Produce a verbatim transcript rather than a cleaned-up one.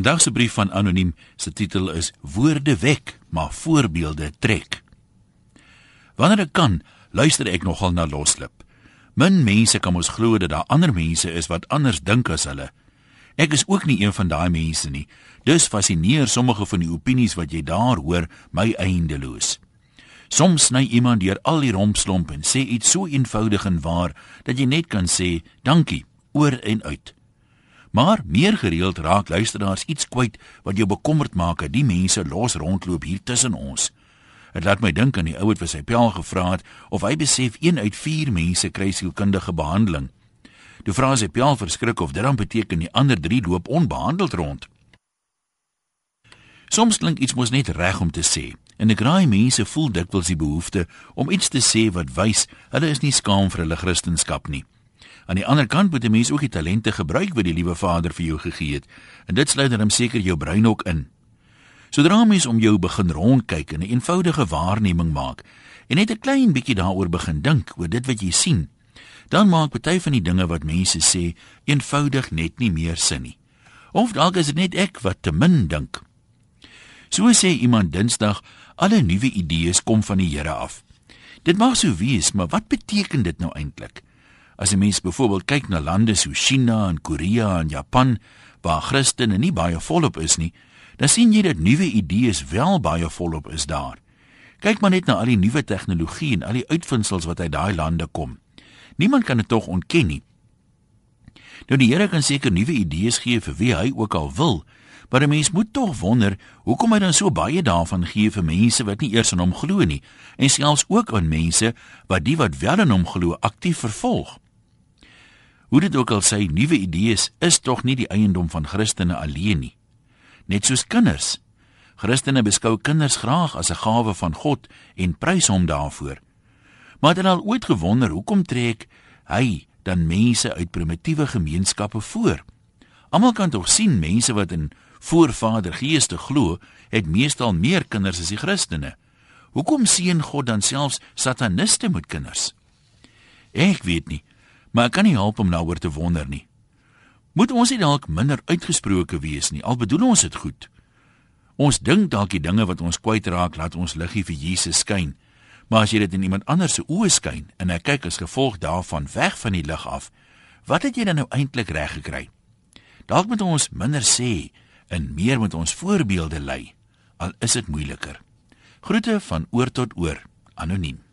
Vandaag se brief van Anoniem se titel is Woorde wek, maar voorbeelde trek. Wanneer ek kan, luister ek nogal na loslip. Min mense kan ons glo dat daar ander mense is wat anders dink as hulle. Ek is ook nie een van daai mense nie, dus fascineer sommige van die opinies wat jy daar hoor my eindeloos. Soms sny iemand deur al die rompslomp en sê iets so eenvoudig en waar, dat jy net kan sê, dankie, oor en uit. Maar meer gereeld raak luisteraars iets kwyt wat jou bekommerd maak dat die mense los rondloop hier tussen ons. Het laat my dink aan die ouet wat sy pel gevra het, of hy besef een uit vier mense kry sielkundige behandeling. Toe vra sy pel verskrik of dit dan beteken die ander drie loop onbehandeld rond. Soms klink iets mos net reg om te sê, en ek raai mense voel dikwels die behoefte om iets te sê wat wys, hulle is nie skaam vir hulle Christenskap nie. Aan die ander kant moet die mens ook die talente gebruik wat die liewe Vader vir jou gegee het, en dit sluit dan seker jou brein ook in. Sodra mens om jou begin rondkyk en 'n eenvoudige waarneming maak, en net 'n klein bietjie daaroor begin dink oor dit wat jy sien, dan maak party van die dinge wat mense sê eenvoudig net nie meer sin nie. Of dalk is dit net ek wat te min dink. So sê iemand Dinsdag, alle nuwe idees kom van die Here af. Dit mag so wees, maar wat beteken dit nou eintlik? As 'n mens byvoorbeeld kyk na lande so China en Korea en Japan, waar Christene nie baie volop is nie, dan sien jy dat nuwe idees wel baie volop is daar. Kyk maar net na al die nuwe tegnologie en al die uitvindsels wat uit daai lande kom. Niemand kan dit tog ontken nie. Nou die Here kan seker nuwe idees gee vir wie hy ook al wil, maar 'n mens moet tog wonder, hoekom hy dan so baie daarvan gee vir mense wat nie eers aan hom glo nie, en selfs ook aan mense wat die wat wel aan hom glo aktief vervolg. Hoe dit ook al sê, nuwe idees is tog nie die eiendom van Christene alleen nie. Net soos kinders. Christene beskou kinders graag as 'n gawe van God en prys hom daarvoor. Maar het al ooit gewonder, hoekom trek hy dan mense uit primitiewe gemeenskappe voor? Almal kan tog sien, mense wat in voorvadergeeste glo, het meestal meer kinders as die Christene. Hoekom seën God dan selfs sataniste met kinders? Ek weet nie, maar ek kan nie help om daaroor te wonder nie. Moet ons nie dalk minder uitgesproke wees nie, al bedoel ons dit goed. Ons dink dalk die dinge wat ons kwytraak, laat ons liggie vir Jesus skyn. Maar as jy dit in iemand anders se oë skyn, en hy kyk as gevolg daarvan weg van die lig af, wat het jy dan nou eintlik reg gekry? Dalk moet ons minder sê, en meer met ons voorbeelde lei, al is dit moeiliker. Groete van oor tot oor, Anoniem.